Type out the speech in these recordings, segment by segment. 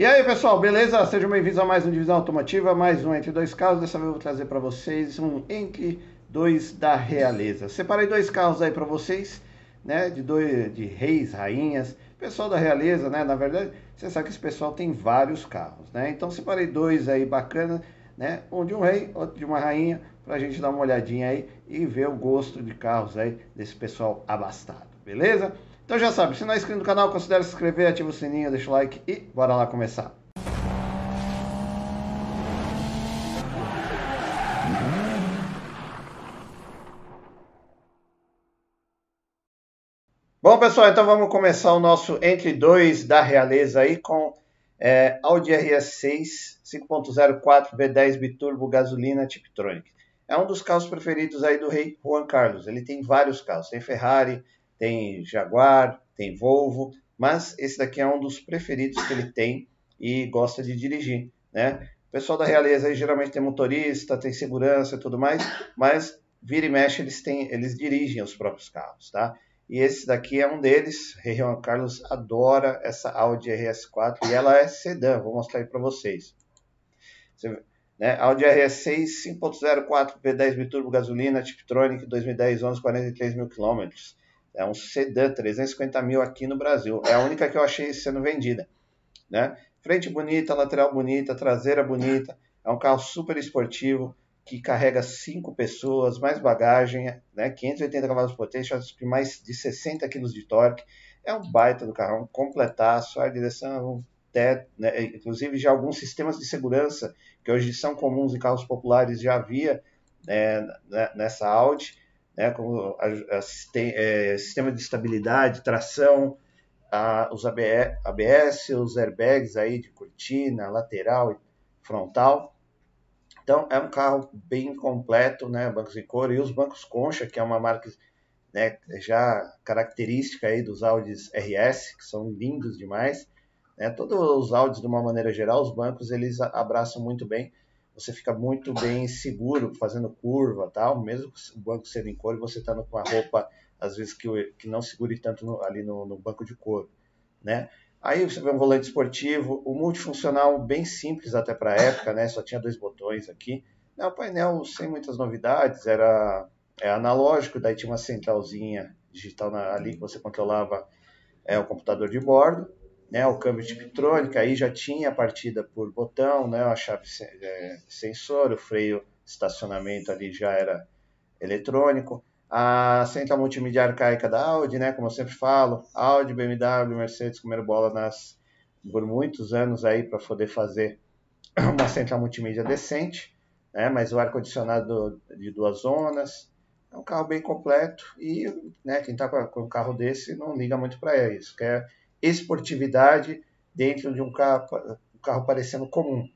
E aí pessoal, beleza? Sejam bem-vindos a mais um Divisão Automotiva, mais um Entre 2 Carros. Dessa vez eu vou trazer para vocês um Entre 2 da Realeza. Separei dois carros aí para vocês, né? De reis, rainhas, pessoal da Realeza, né? Na verdade, você sabe que esse pessoal tem vários carros, né? Então separei dois aí bacanas, né? Um de um rei, outro de uma rainha, pra gente dar uma olhadinha aí e ver o gosto de carros aí desse pessoal abastado, beleza? Então já sabe, se não é inscrito no canal, considere se inscrever, ativa o sininho, deixa o like e bora lá começar. Bom pessoal, então vamos começar o nosso Entre 2 da Realeza aí com Audi RS6 5.04 V10 biturbo gasolina Tiptronic. É um dos carros preferidos aí do rei Juan Carlos. Ele tem vários carros, tem Ferrari, tem Jaguar, tem Volvo, mas esse daqui é um dos preferidos que ele tem e gosta de dirigir, né? O pessoal da Realeza aí geralmente tem motorista, tem segurança e tudo mais, mas vira e mexe eles dirigem os próprios carros, tá? E esse daqui é um deles. O rei Juan Carlos adora essa Audi RS4 e ela é sedã, vou mostrar aí para vocês. Né? Audi RS6 5.04 V10 biturbo gasolina Tiptronic 2010, 43 mil quilômetros. É um sedã, 350 mil aqui no Brasil. É a única que eu achei sendo vendida, né? Frente bonita, lateral bonita, traseira bonita. É um carro super esportivo que carrega 5 pessoas, mais bagagem, né? 580 cavalos de potência, mais de 60 kg de torque. É um baita do carrão, completaço, a direção, teto, né? Inclusive já alguns sistemas de segurança que hoje são comuns em carros populares já havia, né, nessa Audi. É, como sistema de estabilidade, tração, os ABS, os airbags aí de cortina, lateral e frontal. Então é um carro bem completo, né? Bancos de couro e os bancos concha, que é uma marca, né, já característica aí dos Audis RS, que são lindos demais, né? Todos os Audis, de uma maneira geral, os bancos eles abraçam muito bem. Você fica muito bem seguro fazendo curva, tal, mesmo o banco sendo em couro, você está com a roupa, às vezes, que não segure tanto ali no banco de couro, né? Aí você vê um volante esportivo, um multifuncional bem simples até para a época, né? Só tinha 2 botões aqui. O painel sem muitas novidades, era analógico, daí tinha uma centralzinha digital ali que você controlava o computador de bordo. Né, o câmbio Tiptronic, aí já tinha a partida por botão, né, a chave sensor, o freio estacionamento ali já era eletrônico. A central multimídia arcaica da Audi, né, como eu sempre falo, Audi, BMW, Mercedes comeram bola por muitos anos aí para poder fazer uma central multimídia decente, né, mas o ar-condicionado de 2 zonas. É um carro bem completo e, né, quem está com um carro desse não liga muito para isso, quer esportividade dentro de um carro parecendo comum.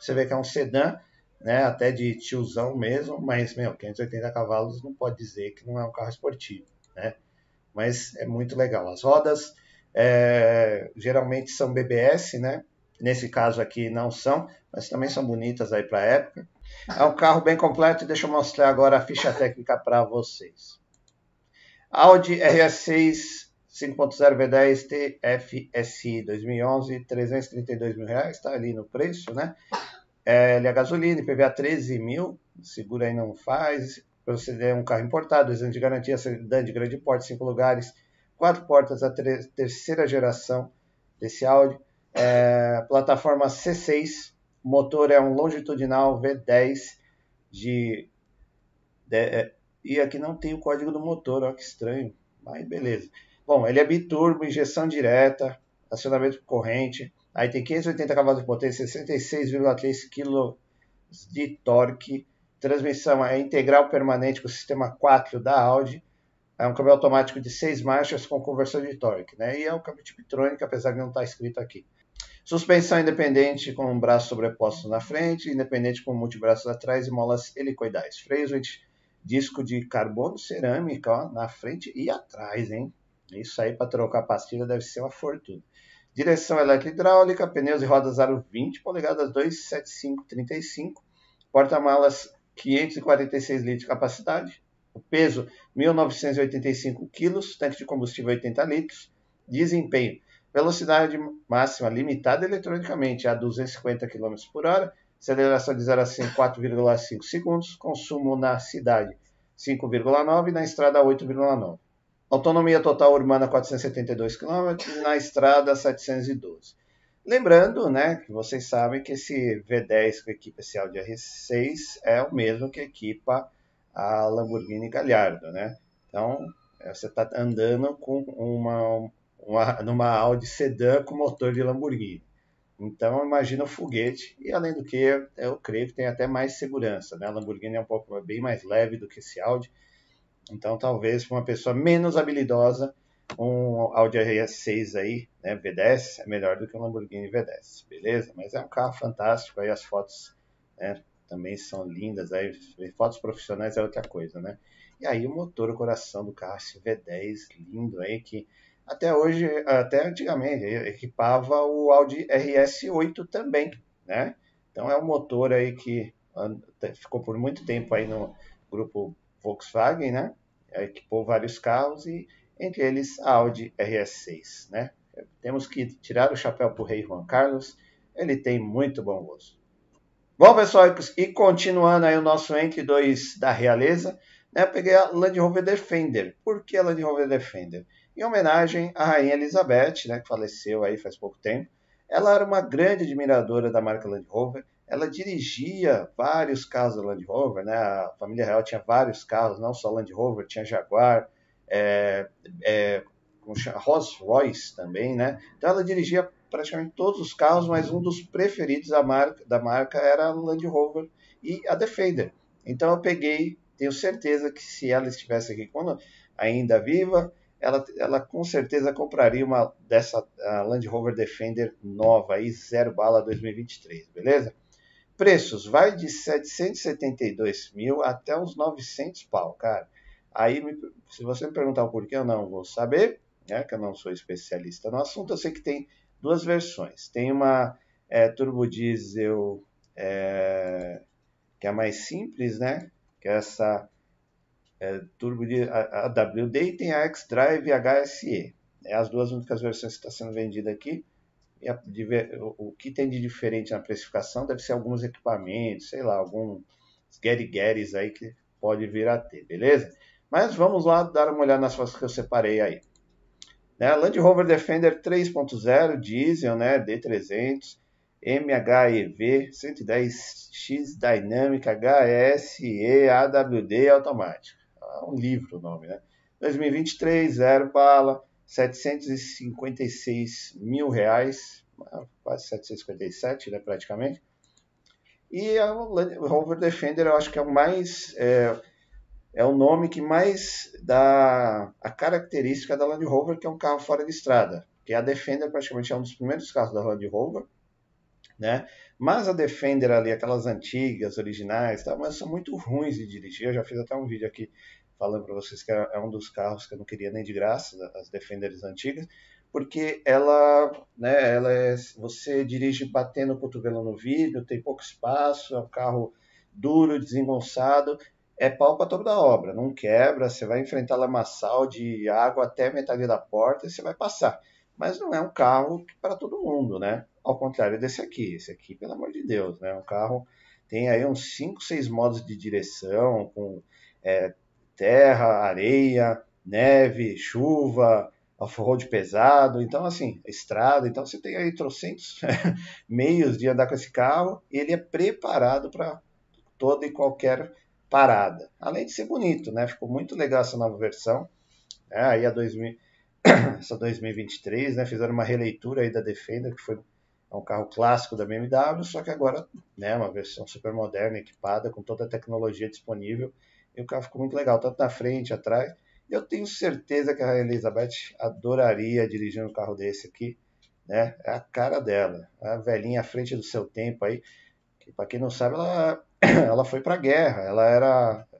Você vê que é um sedã, né, até de tiozão mesmo, mas, meu, 580 cavalos não pode dizer que não é um carro esportivo, né? Mas é muito legal. As rodas geralmente são BBS, né? Nesse caso aqui não são, mas também são bonitas aí para a época. É um carro bem completo e deixa eu mostrar agora a ficha técnica para vocês. Audi RS6 5.0 V10 TFSI 2011, 332 mil reais, tá ali no preço, né? Ele é gasolina, IPVA 13 mil, seguro aí não faz. Para você ter um carro importado, 2 anos de garantia, sedã de grande porte, 5 lugares, 4 portas, a terceira geração desse Audi. Plataforma C6, motor é um longitudinal V10 e aqui não tem o código do motor, ó que estranho, mas beleza. Bom, ele é biturbo, injeção direta, acionamento por corrente. Aí tem 580 cavalos de potência, 66,3 kg de torque. Transmissão é integral permanente com o sistema 4 da Audi. É um câmbio automático de 6 marchas com conversor de torque, né? E é um câmbio Tiptronic, apesar de não estar escrito aqui. Suspensão independente com um braço sobreposto na frente, independente com multibraços atrás e molas helicoidais. Freios, disco de carbono cerâmica, ó, na frente e atrás, hein? Isso aí, para trocar a pastilha, deve ser uma fortuna. Direção eletro-hidráulica, pneus e rodas aro 20 polegadas 2,75-35. Porta-malas 546 litros de capacidade. O peso 1.985 kg, tanque de combustível 80 litros. Desempenho. Velocidade máxima limitada eletronicamente a 250 km por hora, aceleração de 0 a 100 em 4,5 segundos, consumo na cidade 5,9 e na estrada 8,9. Autonomia total urbana 472 km, na estrada 712. Lembrando, né, que vocês sabem que esse V10 que equipa esse Audi RS6 é o mesmo que equipa a Lamborghini Gallardo, né? Então, você está andando com numa Audi sedã com motor de Lamborghini. Então, imagina o foguete. E, além do que, eu creio que tem até mais segurança, né? A Lamborghini é um pouco bem mais leve do que esse Audi. Então, talvez, para uma pessoa menos habilidosa, um Audi RS6 aí, né, V10, é melhor do que um Lamborghini V10, beleza? Mas é um carro fantástico, aí as fotos, né, também são lindas, aí fotos profissionais é outra coisa, né? E aí o motor, o coração do carro, esse V10 lindo aí, que até hoje, até antigamente, equipava o Audi RS8 também, né? Então é um motor aí que ficou por muito tempo aí no grupo Volkswagen, né? Equipou vários carros e entre eles a Audi RS6, né? Temos que tirar o chapéu para o rei Juan Carlos, ele tem muito bom gosto. Bom, pessoal, e continuando aí o nosso Entre 2 da realeza, né? Eu peguei a Land Rover Defender. Por que a Land Rover Defender? Em homenagem à rainha Elizabeth, né, que faleceu aí faz pouco tempo. Ela era uma grande admiradora da marca Land Rover. Ela dirigia vários carros da Land Rover, né? A família real tinha vários carros, não só Land Rover, tinha Jaguar, Rolls-Royce também, né? Então ela dirigia praticamente todos os carros, mas um dos preferidos da marca era a Land Rover e a Defender. Então eu peguei, tenho certeza que se ela estivesse aqui quando ainda viva, ela com certeza compraria uma dessa Land Rover Defender nova aí, zero bala 2023, beleza? Preços, vai de 772 mil até uns 900 pau, cara. Aí, se você me perguntar o porquê, eu não vou saber, né, que eu não sou especialista no assunto. Eu sei que tem duas versões. Tem uma turbo diesel, que é a mais simples, né, que é essa turbo diesel, a AWD, e tem a X-Drive HSE. É as duas únicas versões que está sendo vendida aqui. E o que tem de diferente na precificação deve ser alguns equipamentos, sei lá, alguns get-gettys aí que pode vir a ter, beleza? Mas vamos lá dar uma olhada nas fotos que eu separei aí. Né? Land Rover Defender 3.0, diesel, né? D300, MHEV, 110X dinâmica, HSE, AWD automática. É um livro o nome, né? 2023, zero bala, 756 mil reais, quase 757, né, praticamente. E a Land Rover Defender, eu acho que é o mais... É o nome que mais dá a característica da Land Rover, que é um carro fora de estrada. Porque a Defender praticamente é um dos primeiros carros da Land Rover, né? Mas a Defender ali, aquelas antigas, originais, tá? Mas são muito ruins de dirigir. Eu já fiz até um vídeo aqui falando para vocês que é um dos carros que eu não queria nem de graça, as Defenders antigas, porque ela, né, você dirige batendo o cotovelo no vidro, tem pouco espaço, é um carro duro, desengonçado, é pau para toda a obra, não quebra, você vai enfrentar lamaçal de água até metade da porta e você vai passar. Mas não é um carro para todo mundo, né? Ao contrário desse aqui. Esse aqui, pelo amor de Deus, né? Um carro tem aí uns 5, 6 modos de direção, com terra, areia, neve, chuva, off-road pesado, então assim, estrada, então você tem aí trocentos meios de andar com esse carro, e ele é preparado para toda e qualquer parada. Além de ser bonito, né? Ficou muito legal essa nova versão, né? Aí a essa 2023, né? Fizeram uma releitura aí da Defender, que foi um carro clássico da BMW, só que agora, né? Uma versão super moderna, equipada, com toda a tecnologia disponível, e o carro ficou muito legal, tanto na frente, atrás. Eu tenho certeza que a Rainha Elizabeth adoraria dirigir um carro desse aqui, né? É a cara dela, a velhinha à frente do seu tempo aí. Que, para quem não sabe, ela foi para a guerra,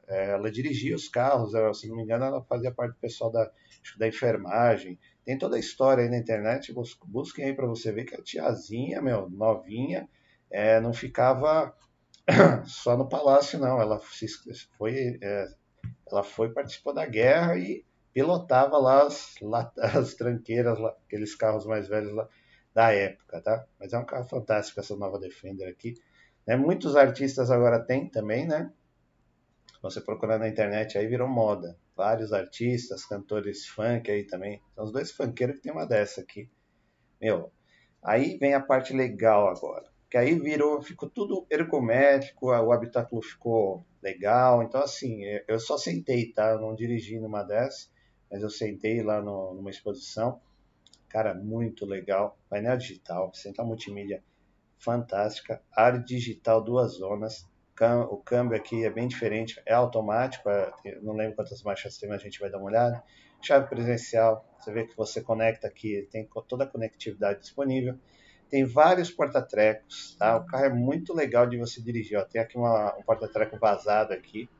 ela dirigia os carros, se não me engano, ela fazia parte do pessoal da enfermagem. Tem toda a história aí na internet, busquem aí para você ver que a tiazinha, meu, novinha, não ficava só no palácio, não. Ela foi participou da guerra e pilotava lá as tranqueiras, lá, aqueles carros mais velhos lá da época, tá? Mas é um carro fantástico essa nova Defender aqui, né? Muitos artistas agora têm também, né? Você procurando na internet aí virou moda. Vários artistas, cantores funk aí também. São os dois funkeiros que tem uma dessa aqui. Meu, aí vem a parte legal agora. Que aí virou, ficou tudo ergométrico, o habitáculo ficou legal. Então assim, eu só sentei, tá? Eu não dirigi numa dessa, mas eu sentei lá numa exposição. Cara, muito legal. Painel digital, central multimídia fantástica. Área digital, duas zonas. O câmbio aqui é bem diferente, é automático, não lembro quantas marchas tem, mas a gente vai dar uma olhada. Chave presencial, você vê que você conecta aqui, tem toda a conectividade disponível. Tem vários porta-trecos, tá? O carro é muito legal de você dirigir, ó. Tem aqui um porta-treco vazado aqui.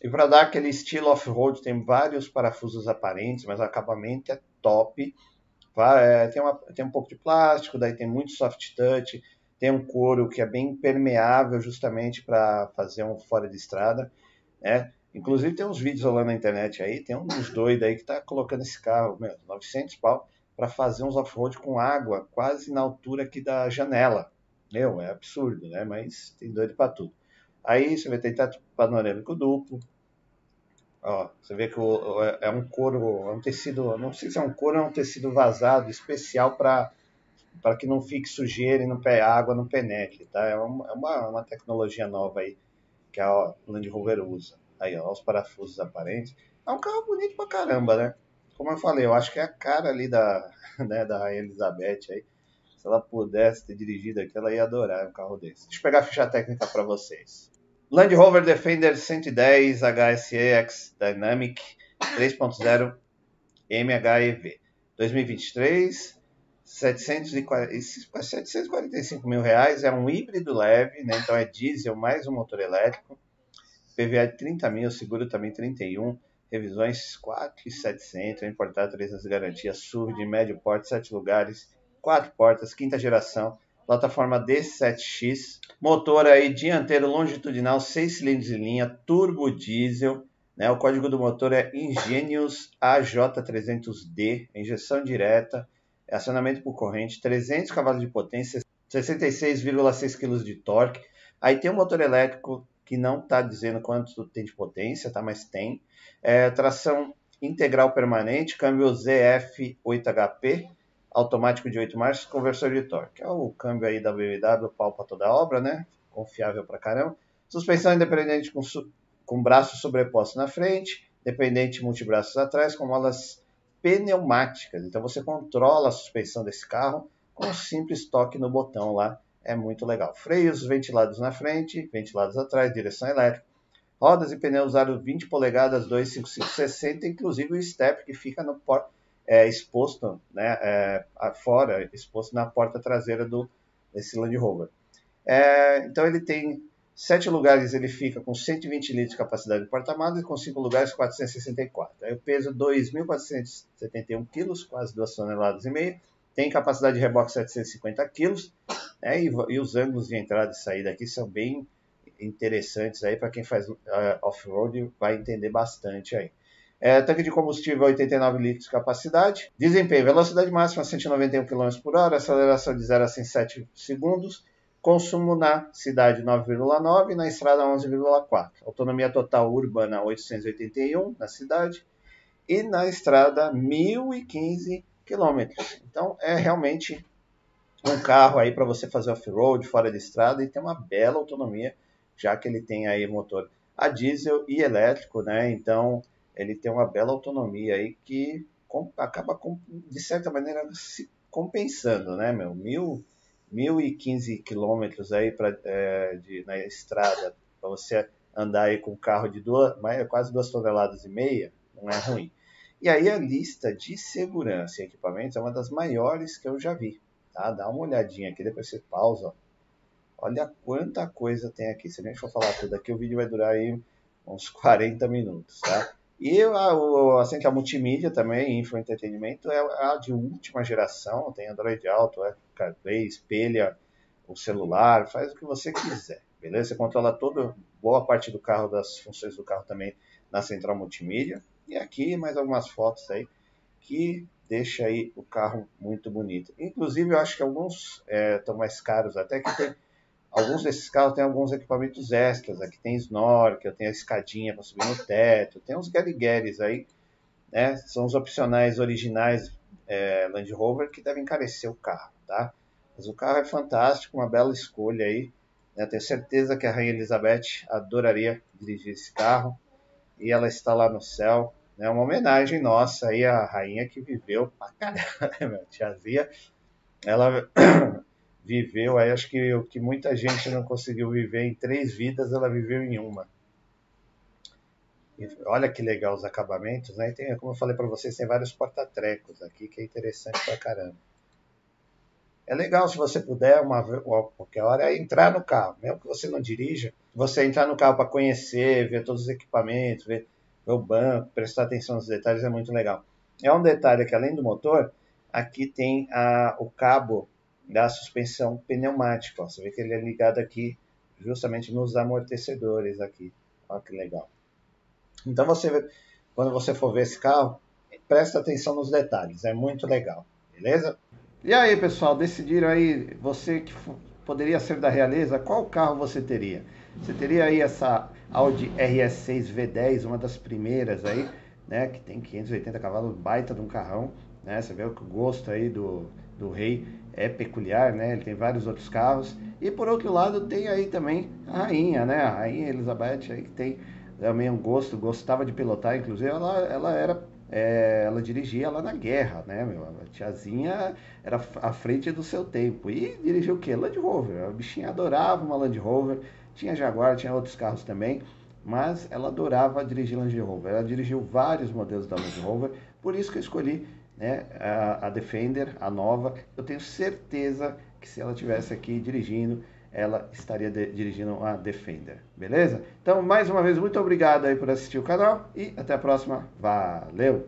E para dar aquele estilo off-road, tem vários parafusos aparentes, mas o acabamento é top. Tem um pouco de plástico, daí tem muito soft touch. Tem um couro que é bem permeável justamente para fazer um fora de estrada, né? Inclusive tem uns vídeos rolando na internet aí, tem um dos doidos aí que tá colocando esse carro, meu, 900 pau, para fazer uns off-road com água quase na altura aqui da janela. Meu, é absurdo, né? Mas tem doido para tudo. Aí você vai ter teto panorâmico duplo, ó, você vê que é um couro, é um tecido, não sei se é um couro ou é um tecido vazado especial para que não fique sujeira e não pegue água, não penetre, tá? É uma tecnologia nova aí que a Land Rover usa. Aí, ó, os parafusos aparentes. É um carro bonito pra caramba, né? Como eu falei, eu acho que é a cara ali da Rainha Elizabeth aí. Se ela pudesse ter dirigido aqui, ela ia adorar um carro desse. Deixa eu pegar a ficha técnica pra vocês. Land Rover Defender 110 HSE X Dynamic 3.0 MHEV 2023. R$ 745 mil, é um híbrido leve, né? Então é diesel mais um motor elétrico, PVA de 30 mil, seguro também 31, revisões 4.700, importado 3 anos de garantia, SUV de médio porte, 7 lugares, 4 portas, quinta geração, plataforma D7X, motor aí dianteiro longitudinal, 6 cilindros em linha, turbo diesel, né? O código do motor é Ingenius AJ300D, injeção direta, acionamento por corrente, 300 cavalos de potência, 66,6 kg de torque. Aí tem um motor elétrico que não está dizendo quanto tem de potência, tá? Mas tem. Tração integral permanente, câmbio ZF8HP, automático de 8 marchas, conversor de torque. É o câmbio aí da BMW, pau para toda a obra, né? Confiável pra caramba. Suspensão independente com braços sobrepostos na frente, dependente multibraços atrás, com molas pneumáticas, então você controla a suspensão desse carro com um simples toque no botão lá, é muito legal. Freios ventilados na frente, ventilados atrás, direção elétrica, rodas e pneus aro 20 polegadas 255/60, inclusive o step que fica no exposto, né, fora, exposto na porta traseira desse Land Rover. Então ele tem 7 lugares, ele fica com 120 litros de capacidade de porta-malas e com 5 lugares 464. Aí o peso 2.471 kg, quase 2 toneladas e meio. Tem capacidade de reboque 750 kg, né? E os ângulos de entrada e saída aqui são bem interessantes aí para quem faz off-road, vai entender bastante aí. Tanque de combustível 89 litros de capacidade. Desempenho, velocidade máxima 191 km por hora, aceleração de 0 a 100 em 7 segundos. Consumo na cidade 9,9 e na estrada 11,4. Autonomia total urbana 881 na cidade e na estrada 1.015 km. Então é realmente um carro aí para você fazer off-road, fora de estrada, e tem uma bela autonomia, já que ele tem aí motor a diesel e elétrico, né? Então ele tem uma bela autonomia aí que acaba, de certa maneira, se compensando, né, meu? 1.015 quilômetros aí na estrada, para você andar aí com um carro de quase 2 toneladas e meia, não é ruim. E aí a lista de segurança e equipamentos é uma das maiores que eu já vi, tá? Dá uma olhadinha aqui, depois você pausa, ó. Olha quanta coisa tem aqui. Se a gente for falar tudo aqui, o vídeo vai durar aí uns 40 minutos, tá? E a multimídia também, infoentretenimento, é a de última geração, tem Android Auto, CarPlay, espelha o celular, faz o que você quiser, beleza? Você controla boa parte do carro, das funções do carro também na central multimídia, E aqui mais algumas fotos aí que deixa aí o carro muito bonito. Inclusive eu acho que alguns estão mais caros, até que tem alguns desses carros, tem alguns equipamentos extras. Aqui tem snorkel, tem a escadinha para subir no teto, tem uns guerigueres aí, né? São os opcionais originais Land Rover, que devem encarecer o carro, tá? Mas o carro é fantástico, uma bela escolha aí, né? Tenho certeza que a Rainha Elizabeth adoraria dirigir esse carro, e ela está lá no céu. É uma homenagem nossa aí à rainha, que viveu pra caramba, né, tiazinha. Ela viveu, aí acho que o que muita gente não conseguiu viver em 3 vidas, ela viveu em 1. E olha que legal os acabamentos, né? E tem, como eu falei para vocês, tem vários porta-trecos aqui, que é interessante pra caramba. É legal, se você puder, qualquer hora, é entrar no carro. Mesmo que você não dirija, você entrar no carro para conhecer, ver todos os equipamentos, ver o banco, prestar atenção nos detalhes, é muito legal. É um detalhe que, além do motor, aqui tem o cabo da suspensão pneumática. Ó, você vê que ele é ligado aqui justamente nos amortecedores aqui. Olha que legal. Então você vê, quando você for ver esse carro, presta atenção nos detalhes, é muito legal, beleza? E aí, pessoal, decidiram aí, você que poderia ser da realeza, qual carro você teria? Você teria aí essa Audi RS6 V10, uma das primeiras aí, né, que tem 580 cavalos, baita de um carrão, né? Você vê que o gosto aí do rei é peculiar, né? Ele tem vários outros carros. E por outro lado tem aí também a rainha, né? A Rainha Elizabeth aí, que tem também um gosto, gostava de pilotar, inclusive ela dirigia lá na guerra, né, meu? A tiazinha era à frente do seu tempo. E dirigiu o quê? Land Rover. A bichinha adorava uma Land Rover. Tinha Jaguar, tinha outros carros também, mas ela adorava dirigir Land Rover. Ela dirigiu vários modelos da Land Rover, por isso que eu escolhi, né, a Defender, a nova. Eu tenho certeza que se ela estivesse aqui dirigindo, ela estaria dirigindo a Defender, beleza? Então, mais uma vez, muito obrigado aí por assistir o canal e até a próxima. Valeu!